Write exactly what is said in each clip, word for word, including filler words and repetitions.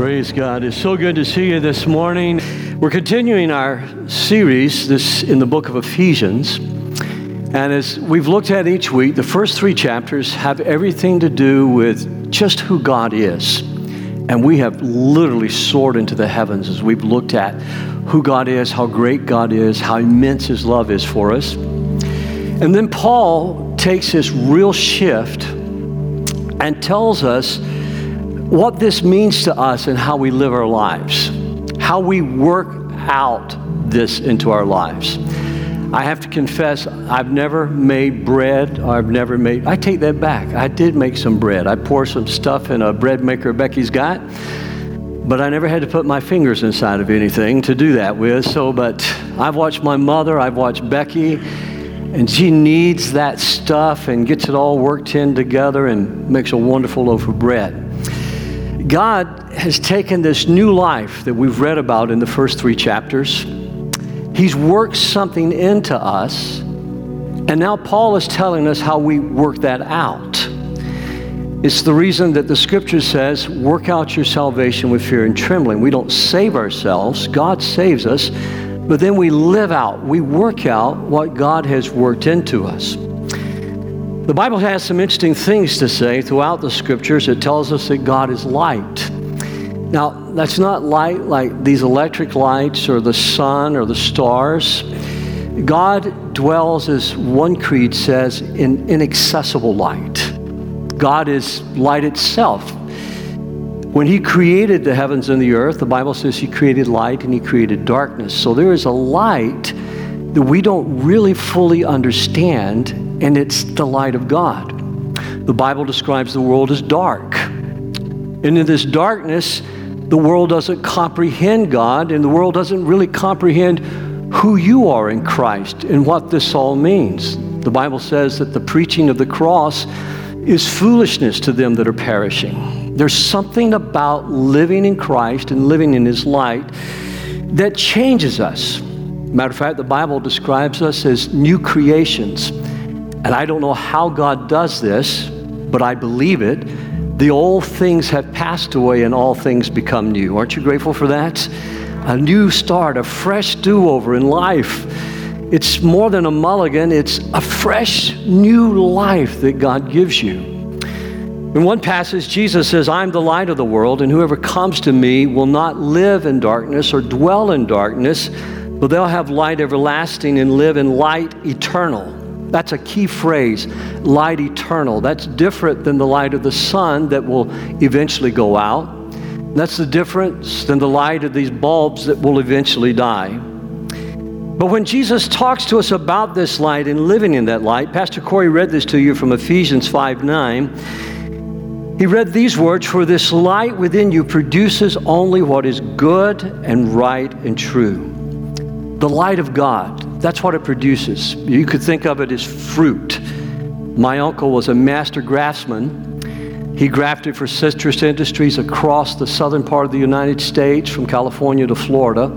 Praise God. It's so good to see you this morning. We're continuing our series this in the book of Ephesians. And as we've looked at each week, the first three chapters have everything to do with just who God is. And we have literally soared into the heavens as we've looked at who God is, how great God is, how immense His love is for us. And then Paul takes this real shift and tells us what this means to us and how we live our lives, how we work out this into our lives. I have to confess, I've never made bread, or I've never made, I take that back. I did make some bread. I poured some stuff in a bread maker Becky's got, but I never had to put my fingers inside of anything to do that with. So, but I've watched my mother, I've watched Becky, and she kneads that stuff and gets it all worked in together and makes a wonderful loaf of bread. God has taken this new life that we've read about in the first three chapters. He's worked something into us, and now Paul is telling us how we work that out. It's the reason that the scripture says, work out your salvation with fear and trembling. We don't save ourselves. God saves us, but then we live out, we work out what God has worked into us. The Bible has some interesting things to say throughout the scriptures. It tells us that God is light. Now, that's not light like these electric lights or the sun or the stars. God dwells, as one creed says, in inaccessible light. God is light itself. When He created the heavens and the earth, the Bible says He created light and He created darkness. So there is a light that we don't really fully understand, and it's the light of God. The Bible describes the world as dark. And in this darkness, the world doesn't comprehend God, and the world doesn't really comprehend who you are in Christ and what this all means. The Bible says that the preaching of the cross is foolishness to them that are perishing. There's something about living in Christ and living in His light that changes us. Matter of fact, the Bible describes us as new creations. And I don't know how God does this, but I believe it. The old things have passed away and all things become new. Aren't you grateful for that? A new start, a fresh do-over in life. It's more than a mulligan. It's a fresh new life that God gives you. In one passage, Jesus says, I'm the light of the world, and whoever comes to me will not live in darkness or dwell in darkness, but they'll have light everlasting and live in light eternal. That's a key phrase, light eternal. That's different than the light of the sun that will eventually go out. That's the difference than the light of these bulbs that will eventually die. But when Jesus talks to us about this light and living in that light, Pastor Corey read this to you from Ephesians five nine. He read these words, for this light within you produces only what is good and right and true. The light of God, that's what it produces. You could think of it as fruit. My uncle was a master craftsman. He grafted for citrus industries across the southern part of the United States, from California to Florida.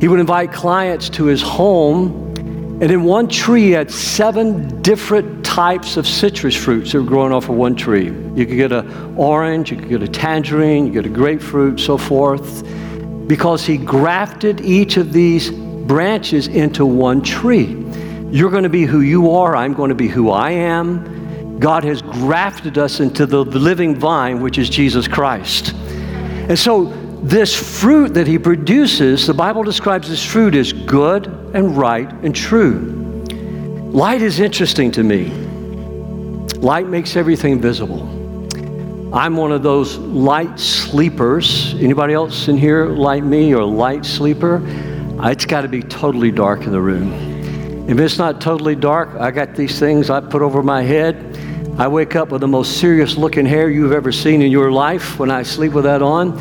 He would invite clients to his home, and in one tree he had seven different types of citrus fruits that were growing off of one tree. You could get an orange, you could get a tangerine, you could get a grapefruit, so forth, because he grafted each of these branches into one tree. You're going to be who you are. I'm going to be who I am. God has grafted us into the living vine, which is Jesus Christ. And so this fruit that He produces, the Bible describes this fruit as good and right and true. Light is interesting to me. Light makes everything visible. I'm one of those light sleepers. Anybody else in here like me or light sleeper? It's got to be totally dark in the room. If it's not totally dark, I got these things I put over my head. I wake up with the most serious looking hair you've ever seen in your life when I sleep with that on.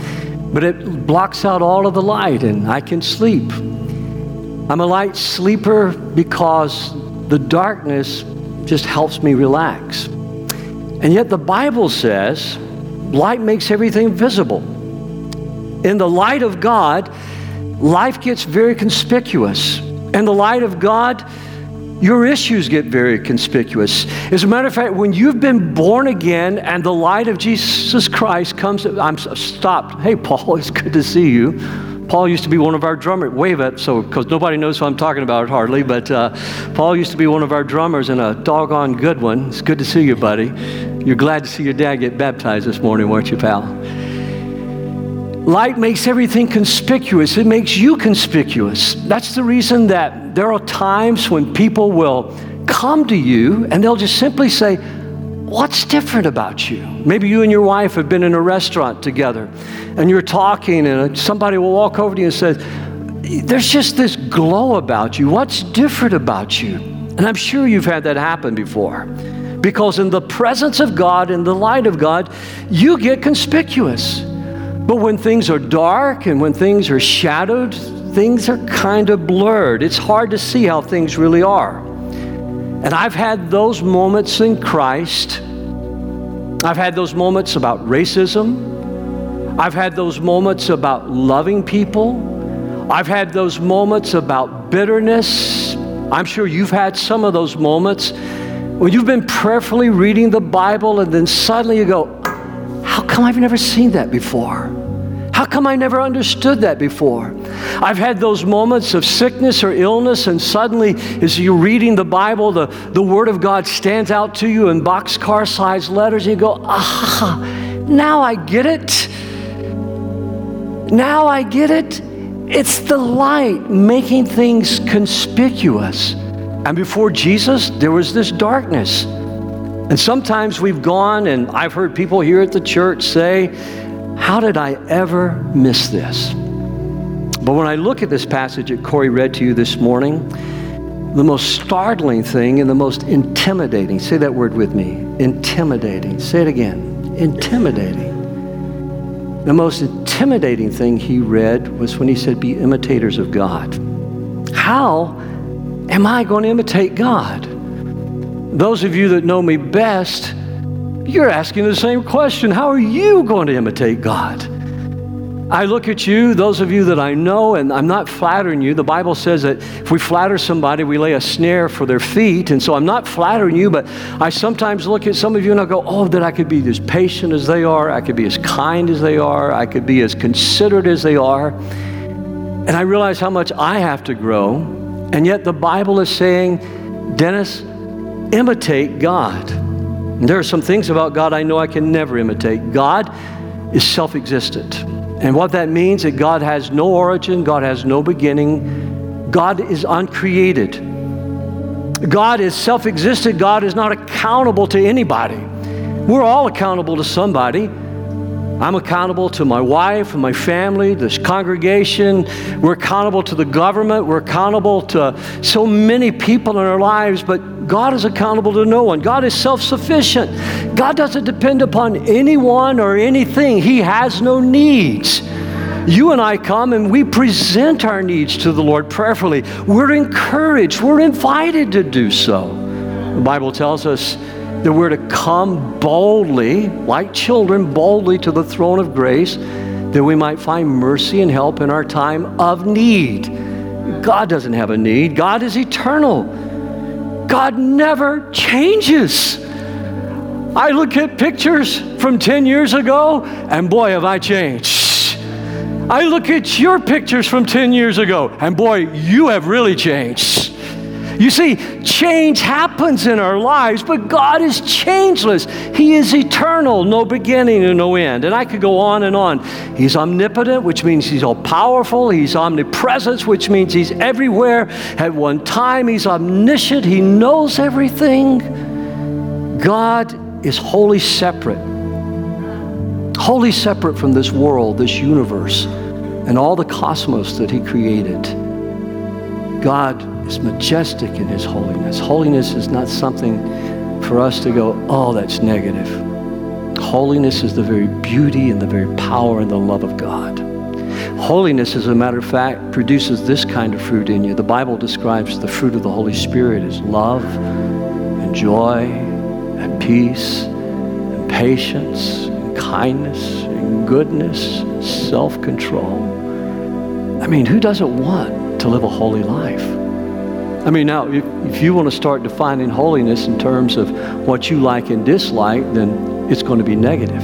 But it blocks out all of the light and I can sleep. I'm a light sleeper because the darkness just helps me relax. And yet the Bible says light makes everything visible. In the light of God, life gets very conspicuous. And the light of God your issues get very conspicuous. As a matter of fact, when you've been born again and the light of Jesus Christ comes, I'm stopped. Hey, Paul, it's good to see you. Paul used to be one of our drummers. Wave it, so because nobody knows who I'm talking about hardly, but uh, Paul used to be one of our drummers and a doggone good one. It's good to see you, buddy. You're glad to see your dad get baptized this morning, weren't you, pal? Light makes everything conspicuous. It makes you conspicuous. That's the reason that there are times when people will come to you and they'll just simply say, what's different about you? Maybe you and your wife have been in a restaurant together and you're talking and somebody will walk over to you and say, there's just this glow about you. What's different about you? And I'm sure you've had that happen before, because in the presence of God, in the light of God, you get conspicuous. But when things are dark and when things are shadowed, things are kind of blurred. It's hard to see how things really are. And I've had those moments in Christ. I've had those moments about racism. I've had those moments about loving people. I've had those moments about bitterness. I'm sure you've had some of those moments when you've been prayerfully reading the Bible and then suddenly you go, how come I've never seen that before? How come I never understood that before? I've had those moments of sickness or illness, and suddenly as you're reading the Bible, the, the Word of God stands out to you in boxcar-sized letters, and you go, ah, now I get it. Now I get it. It's the light making things conspicuous. And before Jesus, there was this darkness. And sometimes we've gone, and I've heard people here at the church say, how did I ever miss this? But when I look at this passage that Corey read to you this morning, the most startling thing and the most intimidating, say that word with me, intimidating, say it again, intimidating. The most intimidating thing he read was when he said, be imitators of God. How am I going to imitate God? Those of you that know me best, you're asking the same question. How are you going to imitate God? I look at you, those of you that I know, and I'm not flattering you. The Bible says that if we flatter somebody, we lay a snare for their feet. And so I'm not flattering you, but I sometimes look at some of you and I go, oh, that I could be as patient as they are. I could be as kind as they are. I could be as considerate as they are. And I realize how much I have to grow. And yet the Bible is saying, Dennis, imitate God. There are some things about God I know I can never imitate. God is self-existent. And what that means is that God has no origin, God has no beginning. God is uncreated. God is self-existent. God is not accountable to anybody. We're all accountable to somebody. I'm accountable to my wife and my family, this congregation. We're accountable to the government. We're accountable to so many people in our lives, but God is accountable to no one. God is self-sufficient. God doesn't depend upon anyone or anything. He has no needs. You and I come and we present our needs to the Lord prayerfully. We're encouraged. We're invited to do so. The Bible tells us that we're to come boldly, like children, boldly to the throne of grace, that we might find mercy and help in our time of need. God doesn't have a need. God is eternal. God never changes. I look at pictures from ten years ago, and boy, have I changed. I look at your pictures from ten years ago, and boy, you have really changed. You see, change happens in our lives, but God is changeless. He is eternal, no beginning and no end. And I could go on and on. He's omnipotent, which means he's all-powerful. He's omnipresent, which means he's everywhere at one time. He's omniscient. He knows everything. God is wholly separate, wholly separate from this world, this universe, and all the cosmos that he created. God is majestic in his holiness. Holiness is not something for us to go, oh, that's negative. Holiness is the very beauty and the very power and the love of God. Holiness, as a matter of fact, produces this kind of fruit in you. The Bible describes the fruit of the Holy Spirit as love and joy and peace and patience and kindness and goodness and self-control. I mean, who doesn't want to live a holy life? I mean, now, if you want to start defining holiness in terms of what you like and dislike, then it's going to be negative.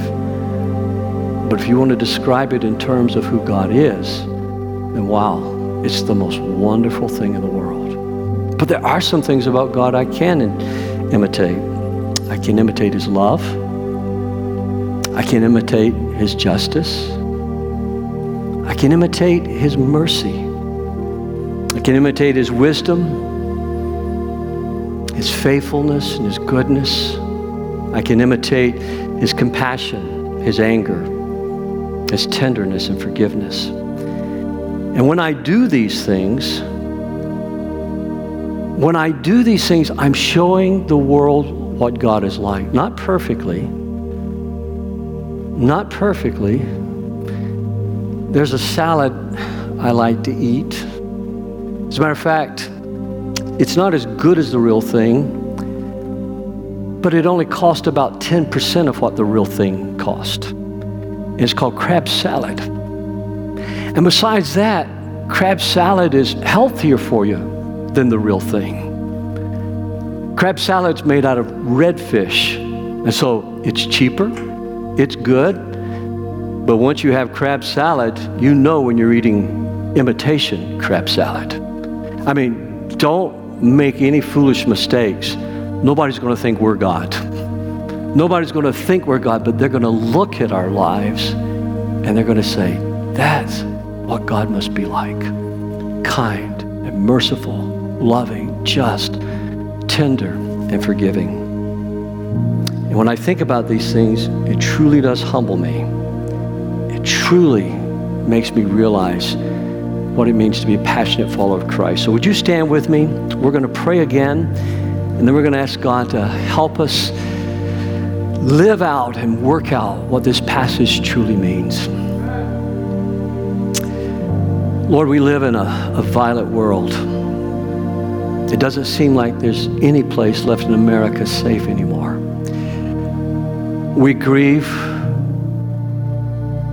But if you want to describe it in terms of who God is, then wow, it's the most wonderful thing in the world. But there are some things about God I can imitate. I can imitate His love. I can imitate His justice. I can imitate His mercy. I can imitate His wisdom, His faithfulness, and His goodness. I can imitate His compassion, His anger, His tenderness and forgiveness. And when I do these things, when I do these things, I'm showing the world what God is like. Not perfectly. Not perfectly. There's a salad I like to eat. As a matter of fact, it's not as good as the real thing, but it only cost about ten percent of what the real thing cost. And it's called crab salad. And besides that, crab salad is healthier for you than the real thing. Crab salad's made out of red fish, and so it's cheaper, it's good, but once you have crab salad, you know when you're eating imitation crab salad. I mean, don't make any foolish mistakes. Nobody's going to think we're God. Nobody's going to think we're God, but they're going to look at our lives and they're going to say, that's what God must be like. Kind and merciful, loving, just, tender, and forgiving. And when I think about these things, it truly does humble me. It truly makes me realize what it means to be a passionate follower of Christ. So would you stand with me? We're going to pray again, and then we're going to ask God to help us live out and work out what this passage truly means. Lord, we live in a, a violent world. It doesn't seem like there's any place left in America safe anymore. We grieve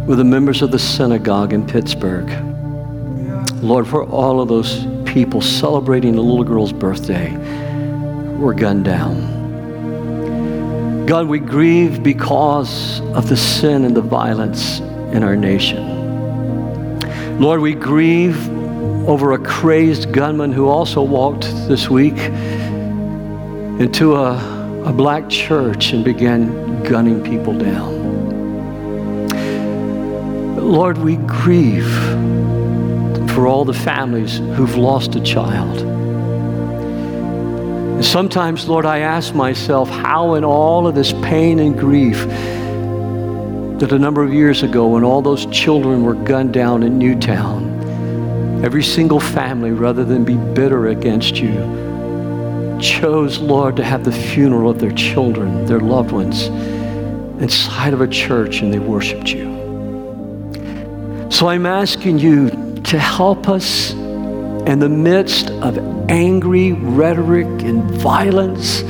with the members of the synagogue in Pittsburgh. Lord, for all of those people celebrating the little girl's birthday, were gunned down. God, we grieve because of the sin and the violence in our nation. Lord, we grieve over a crazed gunman who also walked this week into a, a black church and began gunning people down. Lord, we grieve for all the families who've lost a child. And sometimes, Lord, I ask myself, how in all of this pain and grief that a number of years ago when all those children were gunned down in Newtown, every single family, rather than be bitter against you, chose, Lord, to have the funeral of their children, their loved ones, inside of a church, and they worshiped you. So I'm asking you to help us in the midst of angry rhetoric and violence.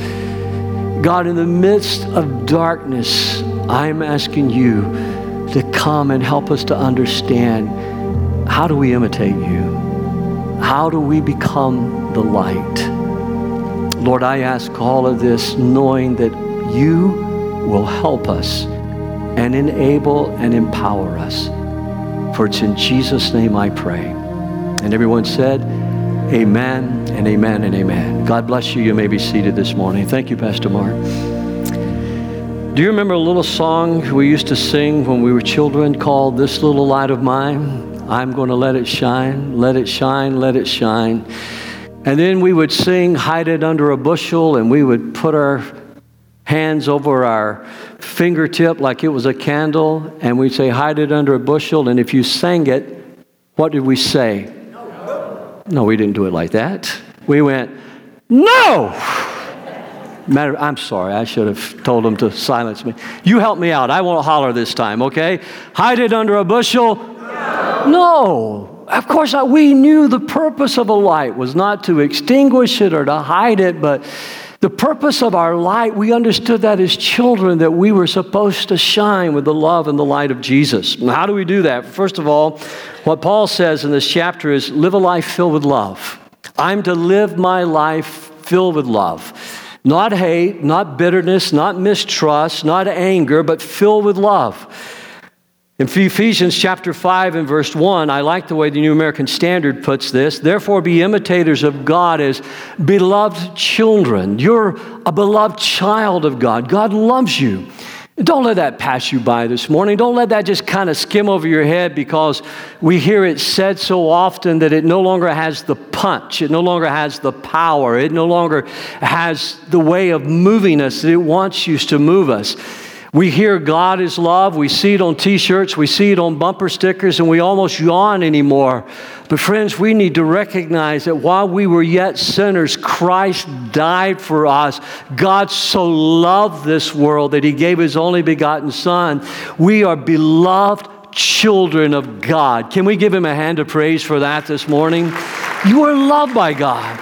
God, in the midst of darkness, I'm asking you to come and help us to understand, how do we imitate you? How do we become the light? Lord, I ask all of this knowing that you will help us and enable and empower us. For it's in Jesus' name I pray. And everyone said, amen and amen and amen. God bless you. You may be seated this morning. Thank you, Pastor Mark. Do you remember a little song we used to sing when we were children called This Little Light of Mine? I'm going to let it shine, let it shine, let it shine. And then we would sing Hide It Under a Bushel, and we would put our hands over our fingertip like it was a candle, and we'd say, hide it under a bushel. And if you sang it, what did we say? No. No, we didn't do it like that. We went, no! Matter, I'm sorry, I should have told them to silence me. You help me out. I won't holler this time, okay? Hide it under a bushel? No. No. Of course not. We knew the purpose of a light was not to extinguish it or to hide it, but the purpose of our light, we understood that as children, that we were supposed to shine with the love and the light of Jesus. And how do we do that? First of all, what Paul says in this chapter is live a life filled with love. I'm to live my life filled with love. Not hate, not bitterness, not mistrust, not anger, but filled with love. In Ephesians chapter five and verse one, I like the way the New American Standard puts this. Therefore, be imitators of God as beloved children. You're a beloved child of God. God loves you. Don't let that pass you by this morning. Don't let that just kind of skim over your head because we hear it said so often that it no longer has the punch. It no longer has the power. It no longer has the way of moving us that it wants you to move us. We hear God is love. We see it on T-shirts. We see it on bumper stickers, and we almost yawn anymore. But friends, we need to recognize that while we were yet sinners, Christ died for us. God so loved this world that he gave his only begotten Son. We are beloved children of God. Can we give him a hand of praise for that this morning? You are loved by God.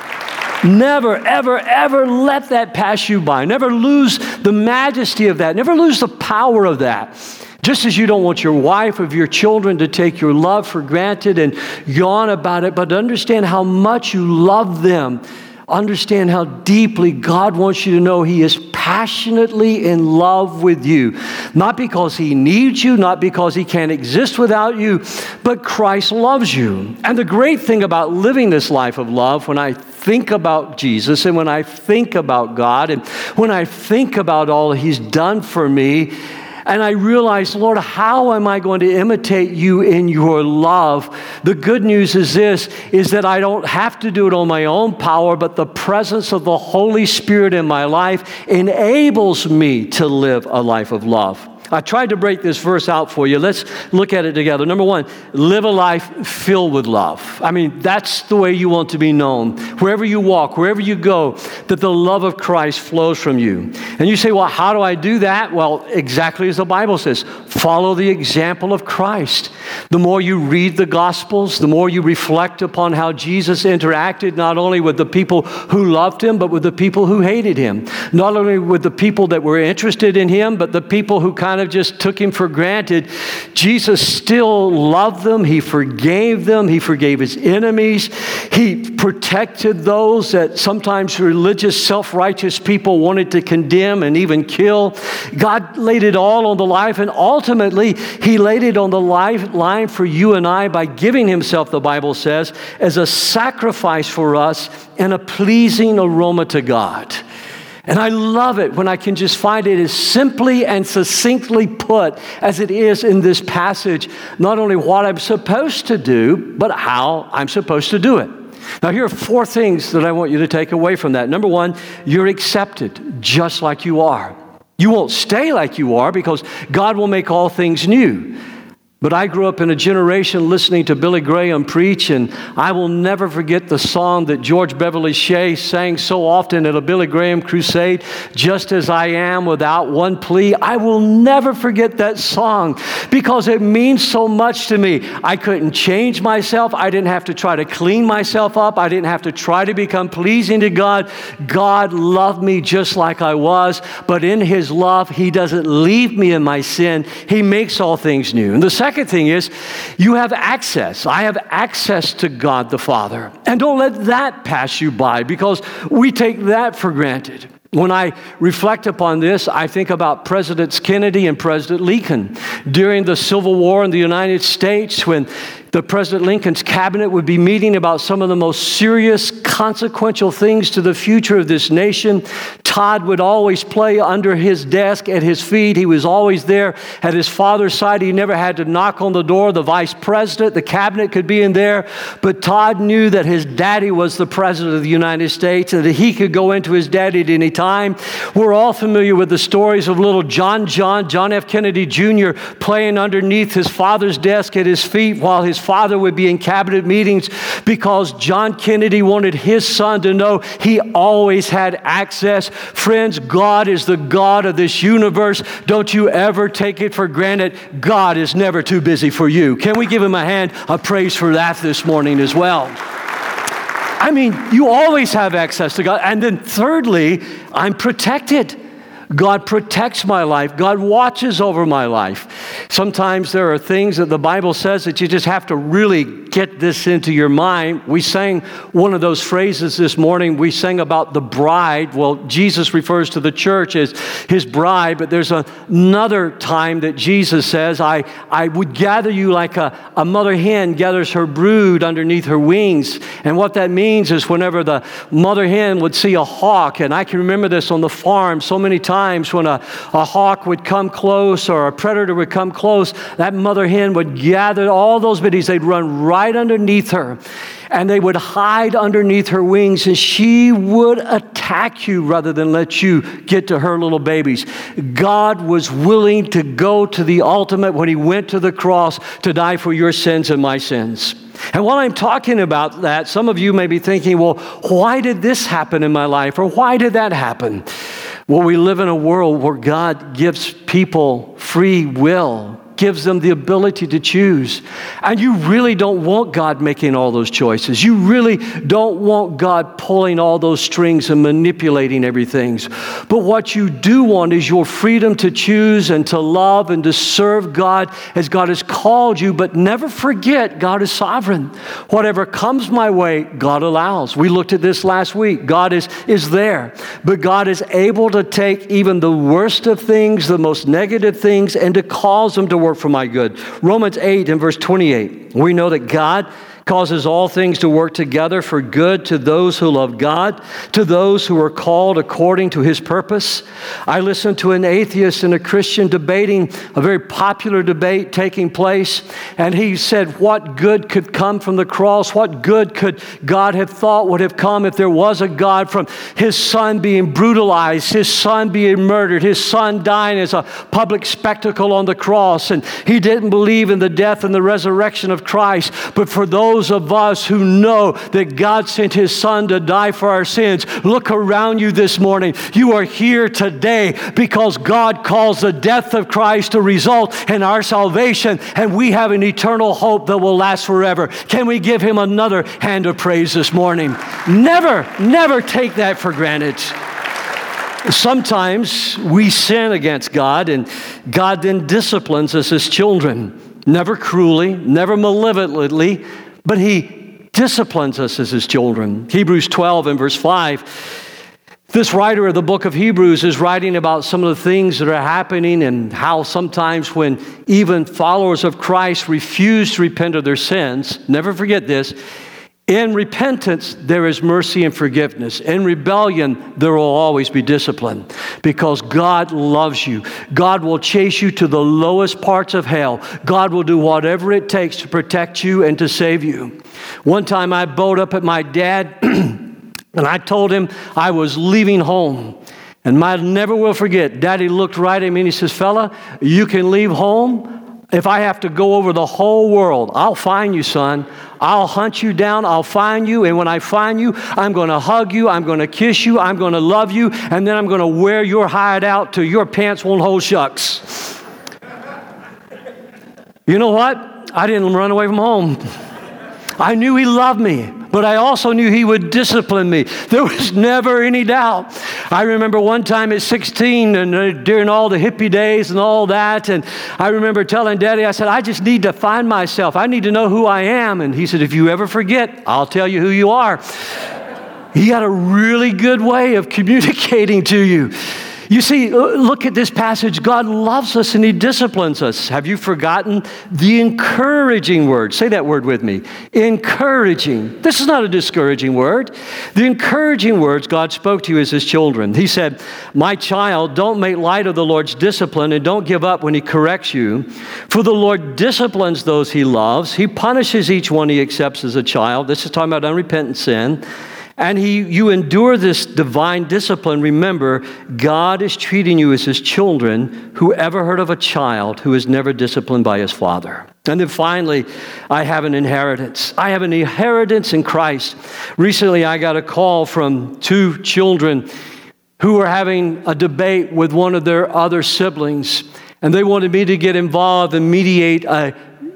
Never, ever, ever let that pass you by. Never lose the majesty of that. Never lose the power of that. Just as you don't want your wife or your children to take your love for granted and yawn about it, but understand how much you love them. Understand how deeply God wants you to know he is passionately in love with you. Not because he needs you, not because he can't exist without you, but Christ loves you. And the great thing about living this life of love, when I think about Jesus and when I think about God and when I think about all he's done for me, and I realized, Lord, how am I going to imitate you in your love? The good news is this, is that I don't have to do it on my own power, but the presence of the Holy Spirit in my life enables me to live a life of love. I tried to break this verse out for you. Let's look at it together. Number one, live a life filled with love. I mean, that's the way you want to be known. Wherever you walk, wherever you go, that the love of Christ flows from you. And you say, well, how do I do that? Well, exactly as the Bible says, follow the example of Christ. The more you read the Gospels, the more you reflect upon how Jesus interacted not only with the people who loved him, but with the people who hated him. Not only with the people that were interested in him, but the people who kind of just took him for granted. Jesus still loved them. He forgave them. He forgave his enemies. He protected those that sometimes religious, self-righteous people wanted to condemn and even kill. God laid it all on the life, and ultimately, he laid it on the life line for you and I by giving himself, the Bible says, as a sacrifice for us and a pleasing aroma to God. And I love it when I can just find it as simply and succinctly put as it is in this passage, not only what I'm supposed to do, but how I'm supposed to do it. Now, here are four things that I want you to take away from that. Number one, you're accepted just like you are. You won't stay like you are because God will make all things new. But I grew up in a generation listening to Billy Graham preach, and I will never forget the song that George Beverly Shea sang so often at a Billy Graham crusade, Just As I Am Without One Plea. I will never forget that song because it means so much to me. I couldn't change myself. I didn't have to try to clean myself up. I didn't have to try to become pleasing to God. God loved me just like I was, but in his love, he doesn't leave me in my sin. He makes all things new. And the second Second thing is, you have access. I have access to God the Father. And don't let that pass you by because we take that for granted. When I reflect upon this, I think about Presidents Kennedy and President Lincoln. During the Civil War in the United States, when the President Lincoln's cabinet would be meeting about some of the most serious, consequential things to the future of this nation, Todd would always play under his desk at his feet. He was always there at his father's side. He never had to knock on the door. The vice president, the cabinet could be in there, but Todd knew that his daddy was the president of the United States and that he could go into his daddy at any time. We're all familiar with the stories of little John John, John F. Kennedy Junior playing underneath his father's desk at his feet while his father would be in cabinet meetings because John Kennedy wanted his son to know he always had access. Friends, God is the God of this universe. Don't you ever take it for granted. God is never too busy for you. Can we give him a hand of praise for that this morning as well? I mean, you always have access to God. And then thirdly, I'm protected. God protects my life. God watches over my life. Sometimes there are things that the Bible says that you just have to really get this into your mind. We sang one of those phrases this morning. We sang about the bride. Well, Jesus refers to the church as his bride, but there's another time that Jesus says, I, I would gather you like a, a mother hen gathers her brood underneath her wings. And what that means is whenever the mother hen would see a hawk, and I can remember this on the farm so many times when a, a hawk would come close or a predator would come close, that mother hen would gather all those biddies. They'd run right underneath her, and they would hide underneath her wings, and she would attack you rather than let you get to her little babies. God was willing to go to the ultimate when he went to the cross to die for your sins and my sins. And while I'm talking about that, some of you may be thinking, well, why did this happen in my life, or why did that happen? Well, we live in a world where God gives people free will, gives them the ability to choose. And you really don't want God making all those choices. You really don't want God pulling all those strings and manipulating everything. But what you do want is your freedom to choose and to love and to serve God as God has called you. But never forget, God is sovereign. Whatever comes my way, God allows. We looked at this last week. God is, is there. But God is able to take even the worst of things, the most negative things, and to cause them to work for my good. Romans eight and verse twenty-eight. We know that God causes all things to work together for good to those who love God, to those who are called according to his purpose. I listened to an atheist and a Christian debating, a very popular debate taking place, and he said, what good could come from the cross? What good could God have thought would have come if there was a God, from his son being brutalized, his son being murdered, his son dying as a public spectacle on the cross? And he didn't believe in the death and the resurrection of Christ. But for those Those of us who know that God sent his son to die for our sins, look around you this morning. You are here today because God calls the death of Christ to result in our salvation, and we have an eternal hope that will last forever. Can we give him another hand of praise this morning? Never, never take that for granted. Sometimes we sin against God, and God then disciplines us as children. Never cruelly, never malevolently, but he disciplines us as his children. Hebrews twelve and verse five. This writer of the book of Hebrews is writing about some of the things that are happening and how sometimes when even followers of Christ refuse to repent of their sins, never forget this, in repentance, there is mercy and forgiveness. In rebellion, there will always be discipline, because God loves you. God will chase you to the lowest parts of hell. God will do whatever it takes to protect you and to save you. One time I bowed up at my dad, and I told him I was leaving home. And I never will forget, Daddy looked right at me and he says, "Fella, you can leave home. If I have to go over the whole world, I'll find you, son. I'll hunt you down. I'll find you. And when I find you, I'm going to hug you. I'm going to kiss you. I'm going to love you. And then I'm going to wear your hide out till your pants won't hold shucks." You know what? I didn't run away from home. I knew he loved me, but I also knew he would discipline me. There was never any doubt. I remember one time at sixteen and during all the hippie days and all that, and I remember telling Daddy, I said, "I just need to find myself. I need to know who I am." And he said, "If you ever forget, I'll tell you who you are." He had a really good way of communicating to you. You see, look at this passage. God loves us and he disciplines us. Have you forgotten the encouraging word? Say that word with me. Encouraging. This is not a discouraging word. The encouraging words God spoke to you as his children. He said, "My child, don't make light of the Lord's discipline, and don't give up when he corrects you. For the Lord disciplines those he loves. He punishes each one he accepts as a child." This is talking about unrepentant sin. "And he, you endure this divine discipline. Remember, God is treating you as his children. Who ever heard of a child who is never disciplined by his father?" And then finally, I have an inheritance. I have an inheritance in Christ. Recently, I got a call from two children who were having a debate with one of their other siblings, and they wanted me to get involved and mediate a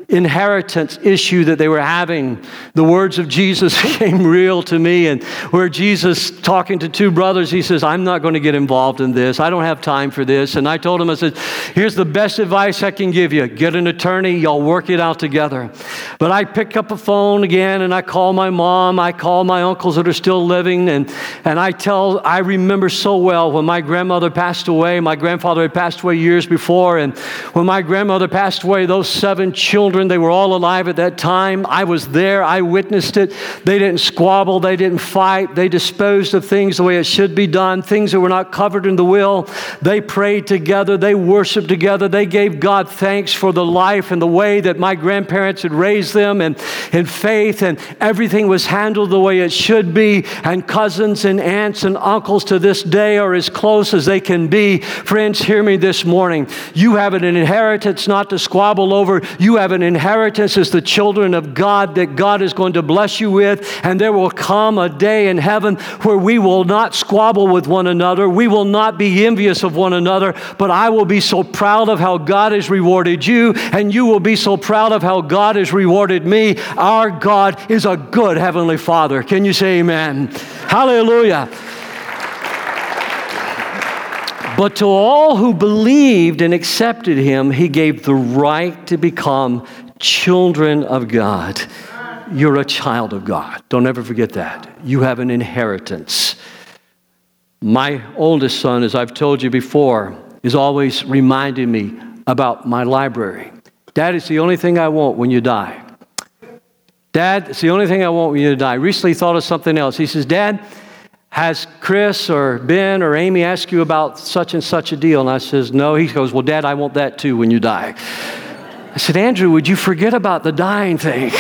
inheritance issue that they were having. The words of Jesus came real to me, and where Jesus, talking to two brothers, he says, I'm not going to get involved in this. I don't have time for this. And I told him, I said, here's the best advice I can give you. Get an attorney. Y'all work it out together. But I pick up a phone again, and I call my mom. I call my uncles that are still living, and, and I tell, I remember so well when my grandmother passed away. My grandfather had passed away years before, and when my grandmother passed away, those seven children, they were all alive at that time. I was there. I witnessed it. They didn't squabble. They didn't fight. They disposed of things the way it should be done, things that were not covered in the will. They prayed together. They worshiped together. They gave God thanks for the life and the way that my grandparents had raised them, and in faith, and everything was handled the way it should be. And cousins and aunts and uncles to this day are as close as they can be. Friends, hear me this morning. You have an inheritance not to squabble over. You have an inheritance is the children of God that God is going to bless you with, and there will come a day in heaven where we will not squabble with one another. We will not be envious of one another, but I will be so proud of how God has rewarded you, and you will be so proud of how God has rewarded me. Our God is a good Heavenly Father. Can you say amen? Hallelujah. But to all who believed and accepted him, he gave the right to become children of God. You're a child of God. Don't ever forget that. You have an inheritance. My oldest son, as I've told you before, is always reminding me about my library. Dad, it's the only thing I want when you die. Dad, it's the only thing I want when you die. Recently thought of something else. He says, Dad, has Chris or Ben or Amy asked you about such and such a deal? And I says, no. He goes, well, Dad, I want that too when you die. I said, Andrew, would you forget about the dying thing?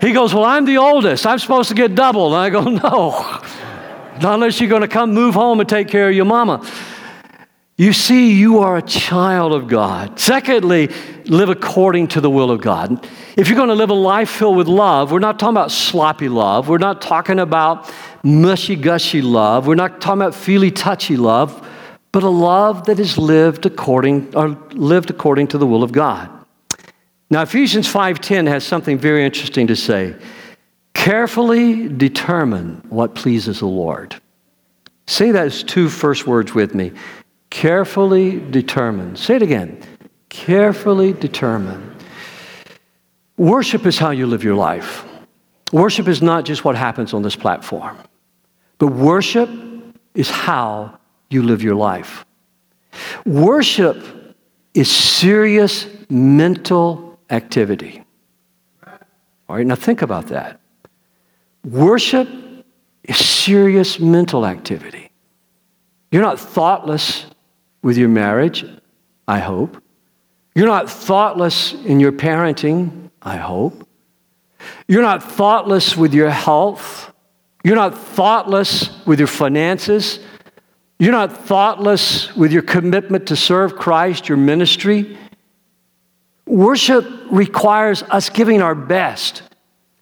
He goes, well, I'm the oldest. I'm supposed to get double. And I go, no. Not unless you're going to come move home and take care of your mama. You see, you are a child of God. Secondly, live according to the will of God. If you're going to live a life filled with love, we're not talking about sloppy love. We're not talking about mushy-gushy love. We're not talking about feely-touchy love, but a love that is lived according or lived according to the will of God. Now, Ephesians five ten has something very interesting to say. Carefully determine what pleases the Lord. Say those two first words with me. Carefully determine. Say it again. Carefully determine. Worship is how you live your life. Worship is not just what happens on this platform, but worship is how you live your life. Worship is serious mental activity. All right, now think about that. Worship is serious mental activity. You're not thoughtless with your marriage, I hope. You're not thoughtless in your parenting, I hope. You're not thoughtless with your health. You're not thoughtless with your finances. You're not thoughtless with your commitment to serve Christ, your ministry. Worship requires us giving our best.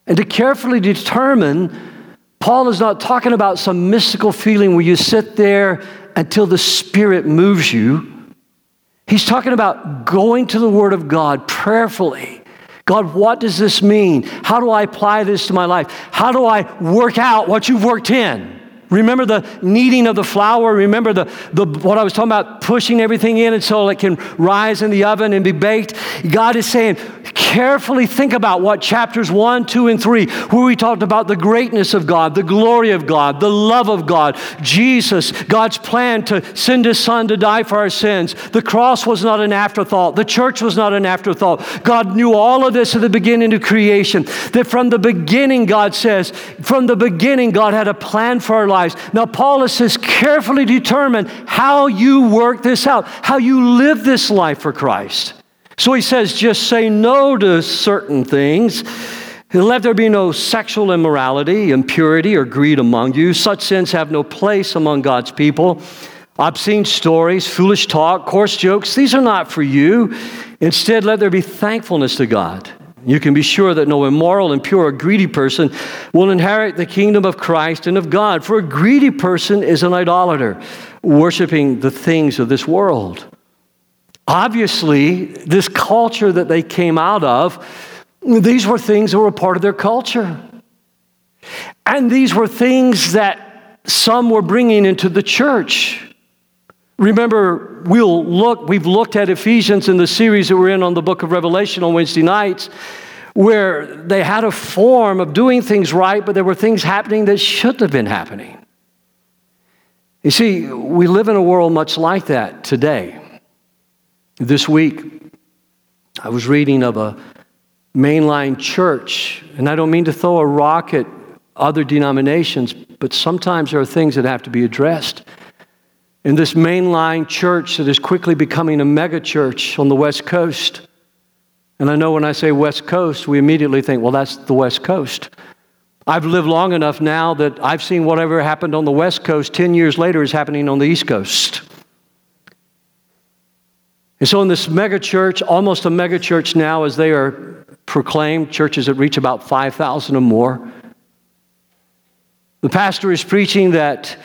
And to carefully determine, Paul is not talking about some mystical feeling where you sit there until the Spirit moves you. He's talking about going to the Word of God prayerfully. God, what does this mean? How do I apply this to my life? How do I work out what you've worked in? Remember the kneading of the flour? Remember the, the what I was talking about, pushing everything in until it can rise in the oven and be baked? God is saying, carefully think about what chapters one, two, and three, where we talked about the greatness of God, the glory of God, the love of God, Jesus, God's plan to send His Son to die for our sins. The cross was not an afterthought. The church was not an afterthought. God knew all of this at the beginning of creation. That from the beginning, God says, from the beginning, God had a plan for our life. Now, Paul says, carefully determine how you work this out, how you live this life for Christ. So he says, just say no to certain things. Let there be no sexual immorality, impurity, or greed among you. Such sins have no place among God's people. Obscene stories, foolish talk, coarse jokes, these are not for you. Instead, let there be thankfulness to God. You can be sure that no immoral, impure, or greedy person will inherit the kingdom of Christ and of God. For a greedy person is an idolater, worshiping the things of this world. obviously, this culture that they came out of, these were things that were a part of their culture. And these were things that some were bringing into the church. Remember, we'll look, we've looked at Ephesians in the series that we're in on the book of Revelation on Wednesday nights, where they had a form of doing things right, but there were things happening that shouldn't have been happening. You see, we live in a world much like that today. This week, I was reading of a mainline church, and I don't mean to throw a rock at other denominations, but sometimes there are things that have to be addressed. In this mainline church that is quickly becoming a mega church on the West Coast, and I know when I say West Coast, we immediately think, well, that's the West Coast. I've lived long enough now that I've seen whatever happened on the West Coast ten years later is happening on the East Coast. And so in this mega church, almost a mega church now, as they are proclaimed, churches that reach about five thousand or more, the pastor is preaching that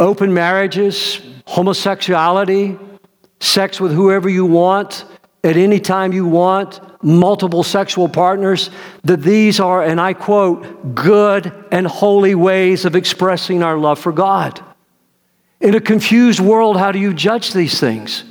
open marriages, homosexuality, sex with whoever you want, at any time you want, multiple sexual partners, that these are, and I quote, good and holy ways of expressing our love for God. In a confused world, how do you judge these things?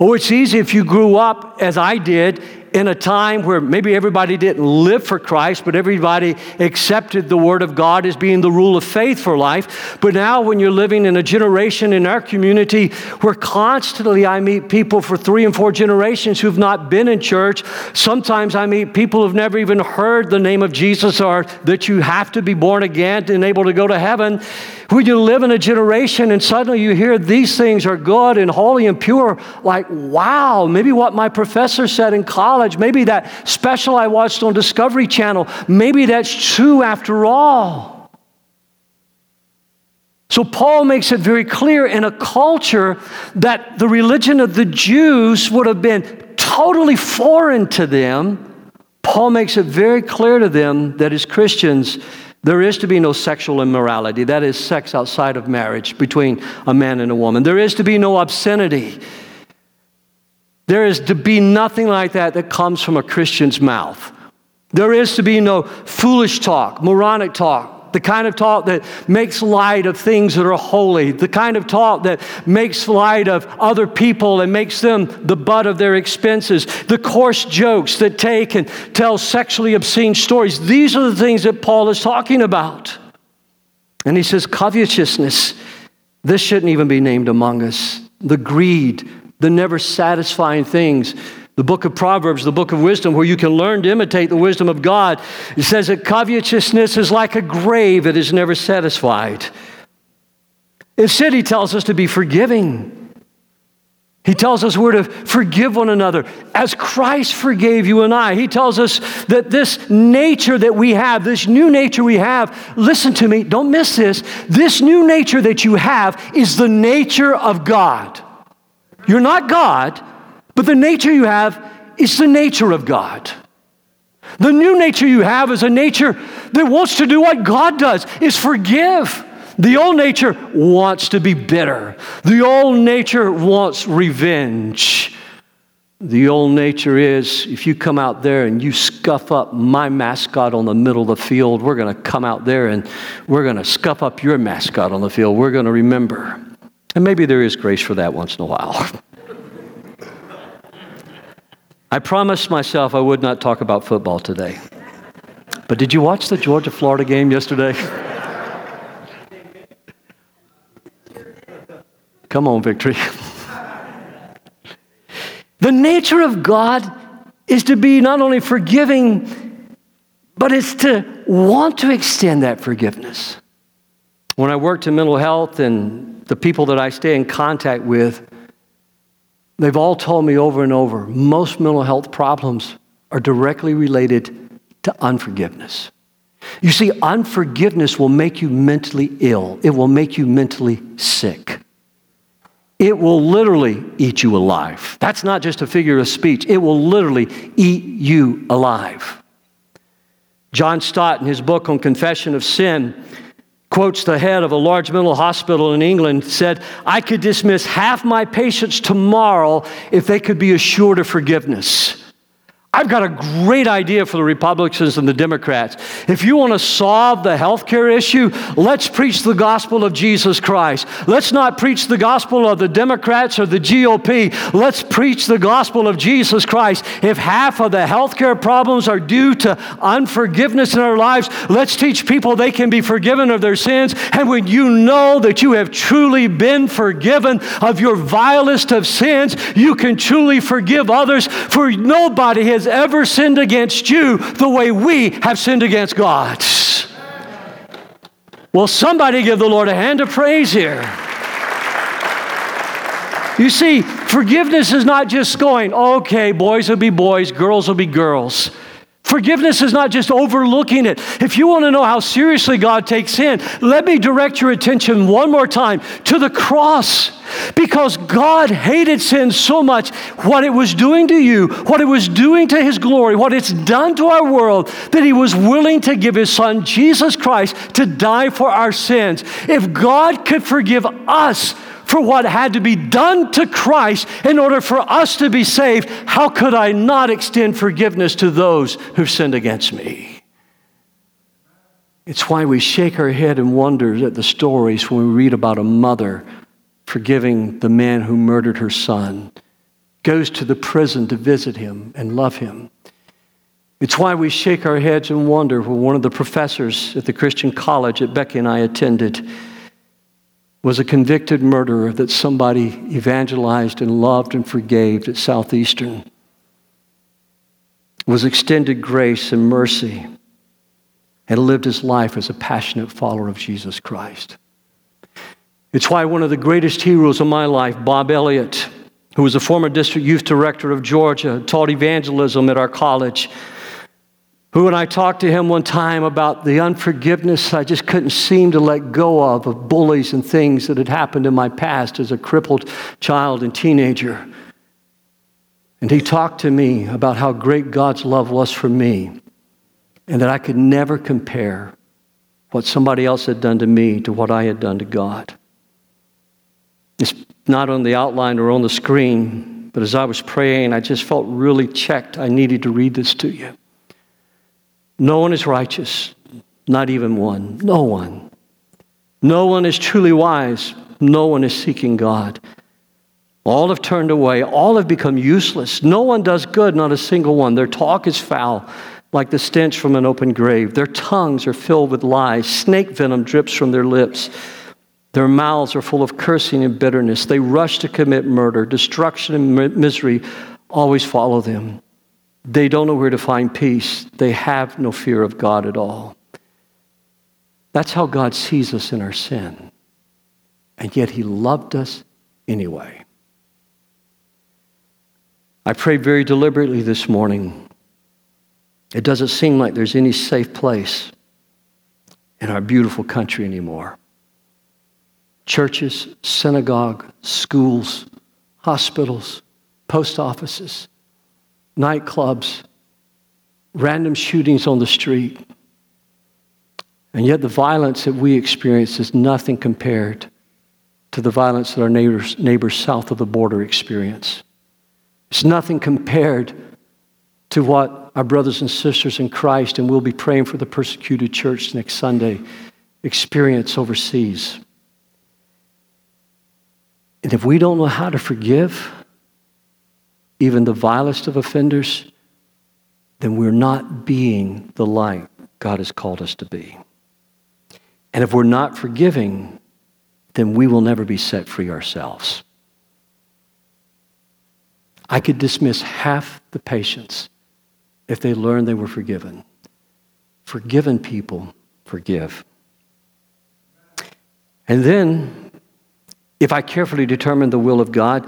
Oh, it's easy if you grew up, as I did, in a time where maybe everybody didn't live for Christ, but everybody accepted the Word of God as being the rule of faith for life. But now when you're living in a generation in our community where constantly I meet people for three and four generations who've not been in church. Sometimes I meet people who've never even heard the name of Jesus or that you have to be born again and able to go to heaven. When you live in a generation and suddenly you hear these things are good and holy and pure, like, wow, maybe what my professor said in college, maybe that special I watched on Discovery Channel, maybe that's true after all. So Paul makes it very clear in a culture that the religion of the Jews would have been totally foreign to them. Paul makes it very clear to them that as Christians, there is to be no sexual immorality. That is sex outside of marriage between a man and a woman. There is to be no obscenity. There is to be nothing like that that comes from a Christian's mouth. There is to be no foolish talk, moronic talk, the kind of talk that makes light of things that are holy, the kind of talk that makes light of other people and makes them the butt of their expenses, the coarse jokes that take and tell sexually obscene stories. These are the things that Paul is talking about. And he says, covetousness, this shouldn't even be named among us. The greed, the never satisfying things. The book of Proverbs, the book of wisdom, where you can learn to imitate the wisdom of God. It says that covetousness is like a grave that is never satisfied. Instead, he tells us to be forgiving. He tells us we're to forgive one another as Christ forgave you and I. He tells us that this nature that we have, this new nature we have, listen to me, don't miss this. This new nature that you have is the nature of God. You're not God, but the nature you have is the nature of God. The new nature you have is a nature that wants to do what God does, is forgive. The old nature wants to be bitter. The old nature wants revenge. The old nature is, if you come out there and you scuff up my mascot on the middle of the field, we're going to come out there and we're going to scuff up your mascot on the field. We're going to remember. And maybe there is grace for that once in a while. I promised myself I would not talk about football today. But did you watch the Georgia-Florida game yesterday? Come on, victory. The nature of God is to be not only forgiving, but it's to want to extend that forgiveness. When I worked in mental health and the people that I stay in contact with, they've all told me over and over, most mental health problems are directly related to unforgiveness. You see, unforgiveness will make you mentally ill. It will make you mentally sick. It will literally eat you alive. That's not just a figure of speech. It will literally eat you alive. John Stott, in his book on Confession of Sin, quotes the head of a large mental hospital in England, said, "I could dismiss half my patients tomorrow if they could be assured of forgiveness." I've got a great idea for the Republicans and the Democrats. If you want to solve the healthcare issue, let's preach the gospel of Jesus Christ. Let's not preach the gospel of the Democrats or the G O P. Let's preach the gospel of Jesus Christ. If half of the healthcare problems are due to unforgiveness in our lives, let's teach people they can be forgiven of their sins. And when you know that you have truly been forgiven of your vilest of sins, you can truly forgive others, for nobody has ever sinned against you the way we have sinned against God. Well, somebody give the Lord a hand of praise here. You see, forgiveness is not just going, okay, boys will be boys, girls will be girls. Forgiveness is not just overlooking it. If you want to know how seriously God takes sin, let me direct your attention one more time to the cross. Because God hated sin so much, what it was doing to you, what it was doing to His glory, what it's done to our world, that He was willing to give His Son, Jesus Christ, to die for our sins. If God could forgive us for what had to be done to Christ in order for us to be saved, how could I not extend forgiveness to those who've sinned against me? It's why we shake our head and wonder at the stories when we read about a mother forgiving the man who murdered her son, goes to the prison to visit him and love him. It's why we shake our heads and wonder when one of the professors at the Christian college that Becky and I attended was a convicted murderer that somebody evangelized and loved and forgave at Southeastern. Was extended grace and mercy and lived his life as a passionate follower of Jesus Christ. It's why one of the greatest heroes of my life, Bob Elliott, who was a former district youth director of Georgia, taught evangelism at our college, who when I talked to him one time about the unforgiveness I just couldn't seem to let go of, of bullies and things that had happened in my past as a crippled child and teenager. And he talked to me about how great God's love was for me and that I could never compare what somebody else had done to me to what I had done to God. It's not on the outline or on the screen, but as I was praying, I just felt really checked. I needed to read this to you. No one is righteous, not even one. No one. No one is truly wise. No one is seeking God. All have turned away. All have become useless. No one does good, not a single one. Their talk is foul, like the stench from an open grave. Their tongues are filled with lies. Snake venom drips from their lips. Their mouths are full of cursing and bitterness. They rush to commit murder. Destruction and misery always follow them. They don't know where to find peace. They have no fear of God at all. That's how God sees us in our sin. And yet He loved us anyway. I prayed very deliberately this morning. It doesn't seem like there's any safe place in our beautiful country anymore. Churches, synagogue, schools, hospitals, post offices, nightclubs, random shootings on the street. And yet the violence that we experience is nothing compared to the violence that our neighbors, neighbors south of the border experience. It's nothing compared to what our brothers and sisters in Christ, and we'll be praying for the persecuted church next Sunday, experience overseas. And if we don't know how to forgive even the vilest of offenders, then we're not being the light God has called us to be. And if we're not forgiving, then we will never be set free ourselves. I could dismiss half the patients if they learned they were forgiven. Forgiven people forgive. And then, if I carefully determine the will of God,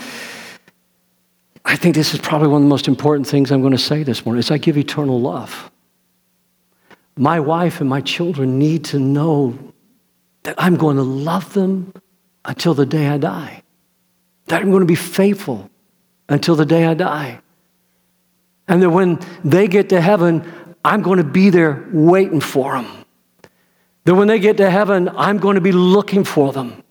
I think this is probably one of the most important things I'm going to say this morning, is I give eternal love. My wife and my children need to know that I'm going to love them until the day I die, that I'm going to be faithful until the day I die, and that when they get to heaven, I'm going to be there waiting for them. that when they get to heaven, I'm going to be looking for them.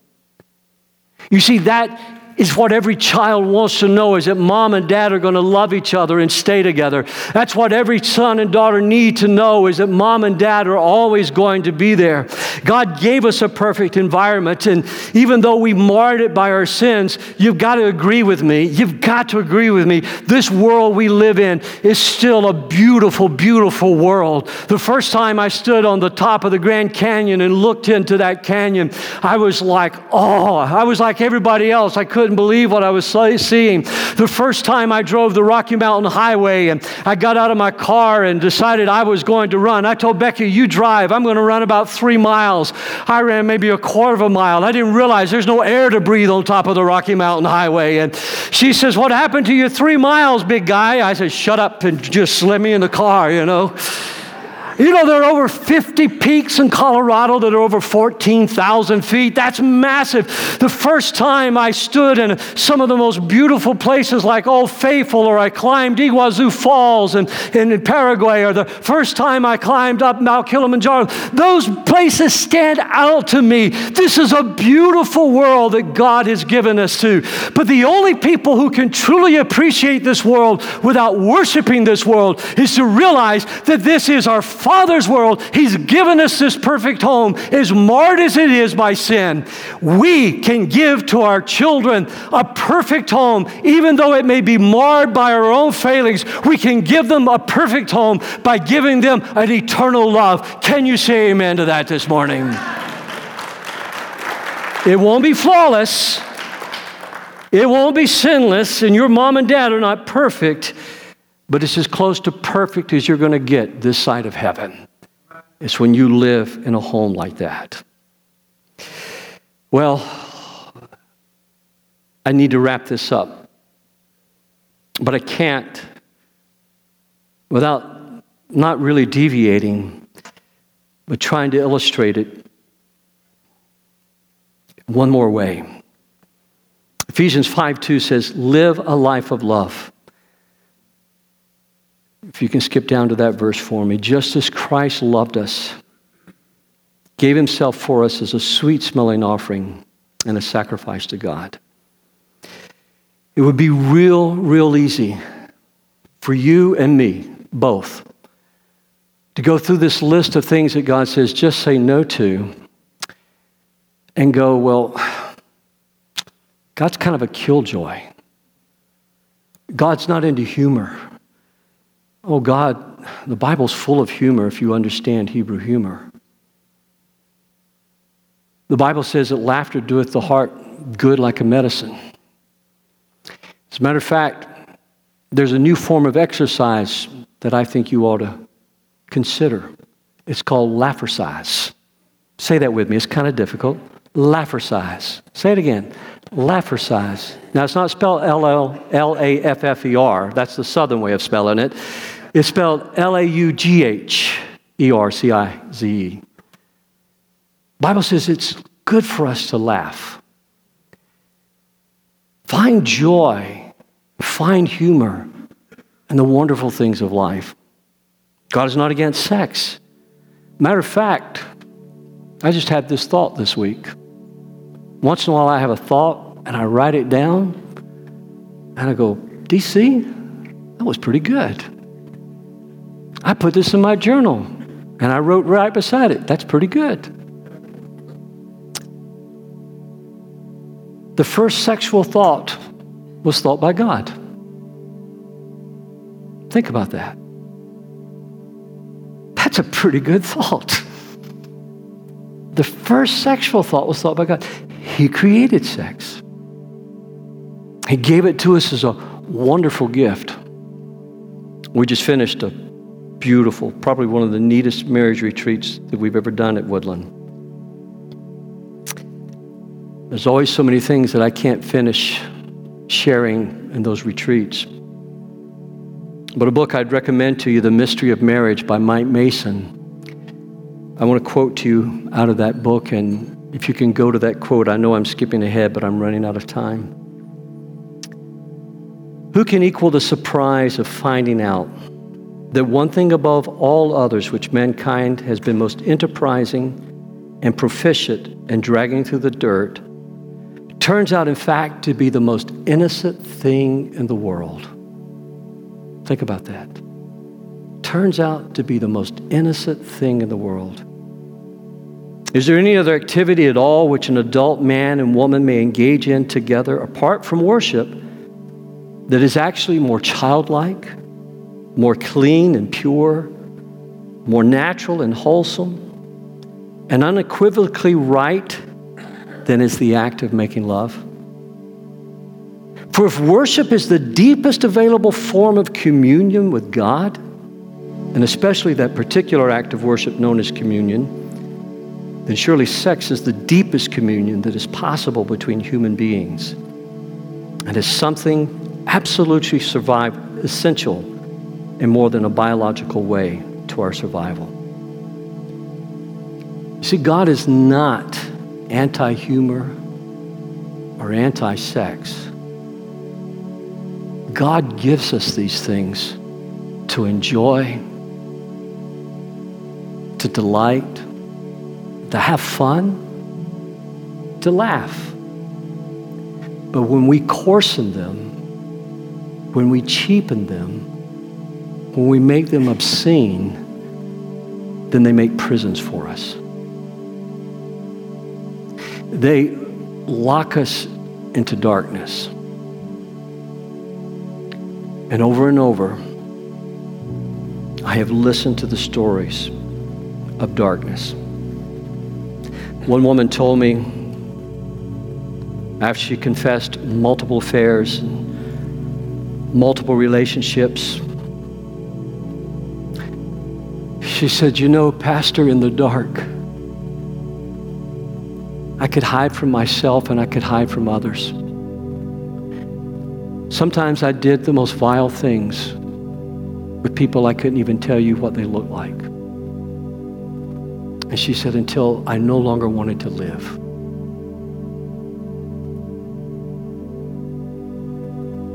You see, that is what every child wants to know, is that mom and dad are going to love each other and stay together. That's what every son and daughter need to know, is that mom and dad are always going to be there. God gave us a perfect environment, and even though we marred it by our sins, you've got to agree with me. You've got to agree with me. This world we live in is still a beautiful, beautiful world. The first time I stood on the top of the Grand Canyon and looked into that canyon, I was like, oh, I was like everybody else. I couldn't Couldn't believe what I was seeing. The first time I drove the Rocky Mountain Highway and I got out of my car and decided I was going to run. I told Becky, you drive. I'm going to run about three miles. I ran maybe a quarter of a mile. I didn't realize there's no air to breathe on top of the Rocky Mountain Highway. And she says, what happened to you three miles, big guy? I said, shut up and just let me in the car, you know. You know, there are over fifty peaks in Colorado that are over fourteen thousand feet. That's massive. The first time I stood in some of the most beautiful places like Old Faithful, or I climbed Iguazu Falls and, and in Paraguay, or the first time I climbed up Mount Kilimanjaro, those places stand out to me. This is a beautiful world that God has given us to. But the only people who can truly appreciate this world without worshiping this world is to realize that this is our Father's world. He's given us this perfect home. As marred as it is by sin, we can give to our children a perfect home, even though it may be marred by our own failings. We can give them a perfect home by giving them an eternal love. Can you say amen to that this morning? It won't be flawless. It won't be sinless, and your mom and dad are not perfect. But it's as close to perfect as you're going to get this side of heaven. It's when you live in a home like that. Well, I need to wrap this up. But I can't without not really deviating, but trying to illustrate it one more way. Ephesians five two says, live a life of love. If you can skip down to that verse for me. Just as Christ loved us, gave himself for us as a sweet-smelling offering and a sacrifice to God. It would be real, real easy for you and me, both, to go through this list of things that God says just say no to and go, well, God's kind of a killjoy. God's not into humor. Oh, God, the Bible's full of humor if you understand Hebrew humor. The Bible says that laughter doeth the heart good like a medicine. As a matter of fact, there's a new form of exercise that I think you ought to consider. It's called laughercise. Say that with me. It's kind of difficult. Laughercise. Say it again. Laughercise. Now, it's not spelled L A F F E R. That's the southern way of spelling it. It's spelled L A U G H E R C I Z E. Bible says it's good for us to laugh. Find joy. Find humor in the wonderful things of life. God is not against sex. Matter of fact, I just had this thought this week. Once in a while I have a thought and I write it down and I go, D C, that was pretty good. I put this in my journal and I wrote right beside it, that's pretty good. The first sexual thought was thought by God. Think about that. That's a pretty good thought. The first sexual thought was thought by God. He created sex. He gave it to us as a wonderful gift. We just finished a beautiful, probably one of the neatest marriage retreats that we've ever done at Woodland. There's always so many things that I can't finish sharing in those retreats. But a book I'd recommend to you, The Mystery of Marriage by Mike Mason. I want to quote to you out of that book, and if you can go to that quote, I know I'm skipping ahead, but I'm running out of time. Who can equal the surprise of finding out that one thing above all others which mankind has been most enterprising and proficient in dragging through the dirt turns out, in fact, to be the most innocent thing in the world. Think about that. Turns out to be the most innocent thing in the world. Is there any other activity at all which an adult man and woman may engage in together apart from worship that is actually more childlike, more clean and pure, more natural and wholesome, and unequivocally right than is the act of making love? For if worship is the deepest available form of communion with God, and especially that particular act of worship known as communion, then surely sex is the deepest communion that is possible between human beings, and is something absolutely survival, essential in more than a biological way to our survival. You see, God is not anti-humor or anti-sex. God gives us these things to enjoy, to delight, to have fun, to laugh. But when we coarsen them, when we cheapen them, when we make them obscene, then they make prisons for us. They lock us into darkness. And over and over, I have listened to the stories of darkness. One woman told me, after she confessed multiple affairs, and multiple relationships, she said, "You know, Pastor, in the dark, I could hide from myself and I could hide from others. Sometimes I did the most vile things with people I couldn't even tell you what they looked like." And she said, "Until I no longer wanted to live."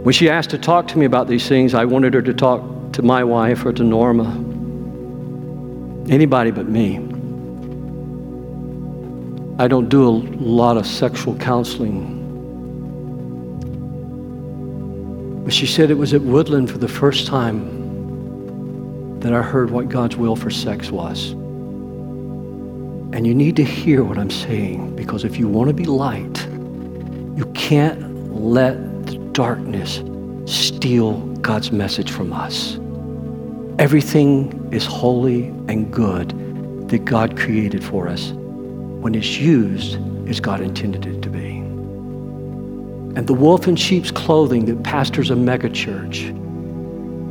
When she asked to talk to me about these things, I wanted her to talk to my wife or to Norma. Anybody but me. I don't do a lot of sexual counseling. But she said it was at Woodland for the first time that I heard what God's will for sex was. And you need to hear what I'm saying, because if you want to be light, you can't let the darkness steal God's message from us. Everything is holy and good that God created for us when it's used as God intended it to be. And the wolf in sheep's clothing that pastors a megachurch,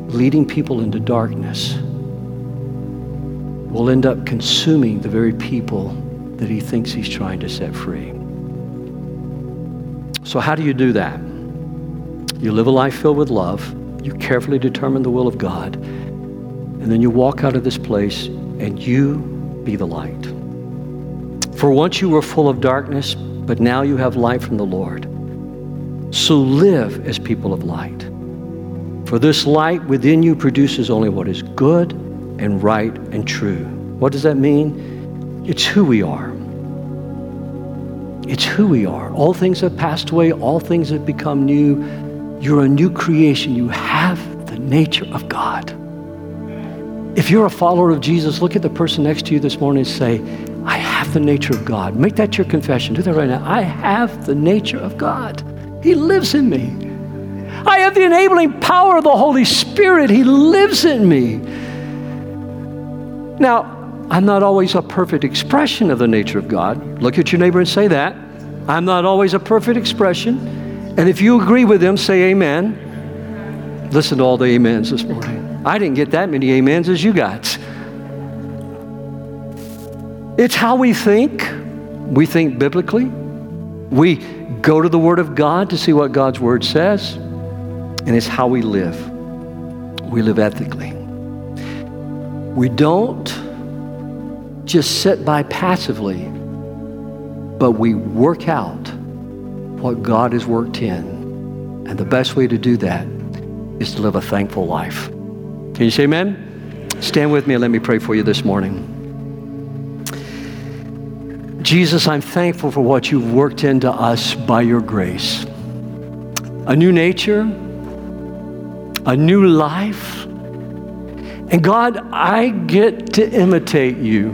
leading people into darkness, will end up consuming the very people that he thinks he's trying to set free. So how do you do that? You live a life filled with love, you carefully determine the will of God, and then you walk out of this place and you be the light. For once you were full of darkness, but now you have light from the Lord. So live as people of light. For this light within you produces only what is good and right and true. What does that mean? It's who we are. It's who we are. All things have passed away. All things have become new. You're a new creation. You have the nature of God. If you're a follower of Jesus, look at the person next to you this morning and say, "I have the nature of God." Make that your confession. Do that right now. "I have the nature of God. He lives in me. I have the enabling power of the Holy Spirit. He lives in me." Now, I'm not always a perfect expression of the nature of God. Look at your neighbor and say that. I'm not always a perfect expression. And if you agree with them, say amen. Listen to all the amens this morning. I didn't get that many amens as you got. It's how we think. We think biblically. We go to the Word of God to see what God's Word says. And it's how we live. We live ethically. We don't just sit by passively, but we work out what God has worked in. And the best way to do that is to live a thankful life. Can you say amen? Stand with me and let me pray for you this morning. Jesus, I'm thankful for what you've worked into us by your grace. A new nature, a new life. And God, I get to imitate you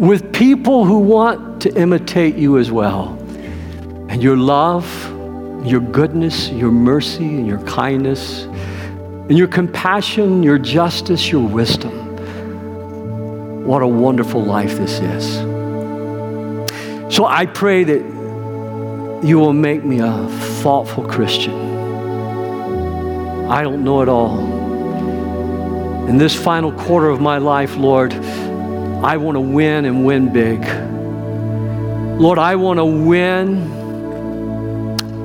with people who want to imitate you as well. And your love, your goodness, your mercy, and your kindness, and your compassion, your justice, your wisdom. What a wonderful life this is. So I pray that you will make me a thoughtful Christian. I don't know it all. In this final quarter of my life, Lord, I want to win and win big. Lord, I want to win.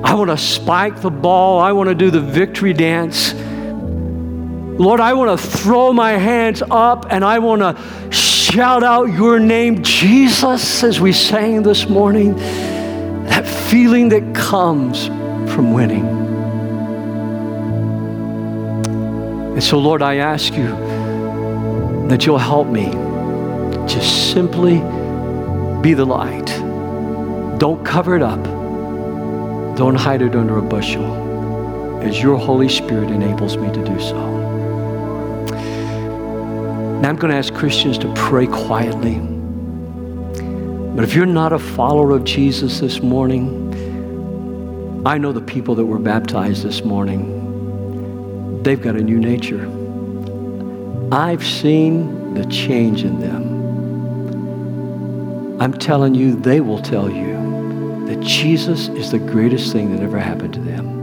I want to spike the ball. I want to do the victory dance. Lord, I want to throw my hands up and I want to shout out your name, Jesus, as we sang this morning. That feeling that comes from winning. And so, Lord, I ask you that you'll help me just simply be the light. Don't cover it up. Don't hide it under a bushel, as your Holy Spirit enables me to do so. Now I'm going to ask Christians to pray quietly. But if you're not a follower of Jesus this morning, I know the people that were baptized this morning, they've got a new nature. I've seen the change in them. I'm telling you, they will tell you that Jesus is the greatest thing that ever happened to them.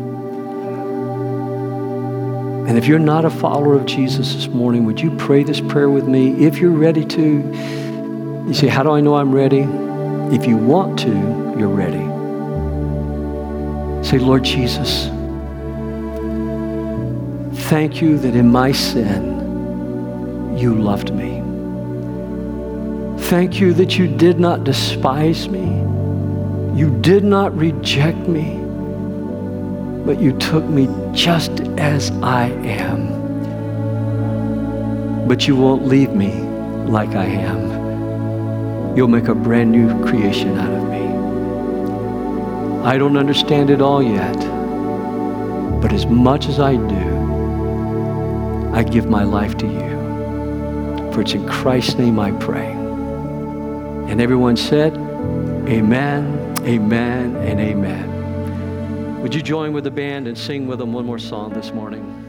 And if you're not a follower of Jesus this morning, would you pray this prayer with me? If you're ready to, you say, how do I know I'm ready? If you want to, you're ready. Say, Lord Jesus, thank you that in my sin, you loved me. Thank you that you did not despise me. You did not reject me, but you took me just as I am. But you won't leave me like I am. You'll make a brand new creation out of me. I don't understand it all yet, but as much as I do, I give my life to you. For it's in Christ's name I pray. And everyone said, amen. Amen and amen. Would you join with the band and sing with them one more song this morning?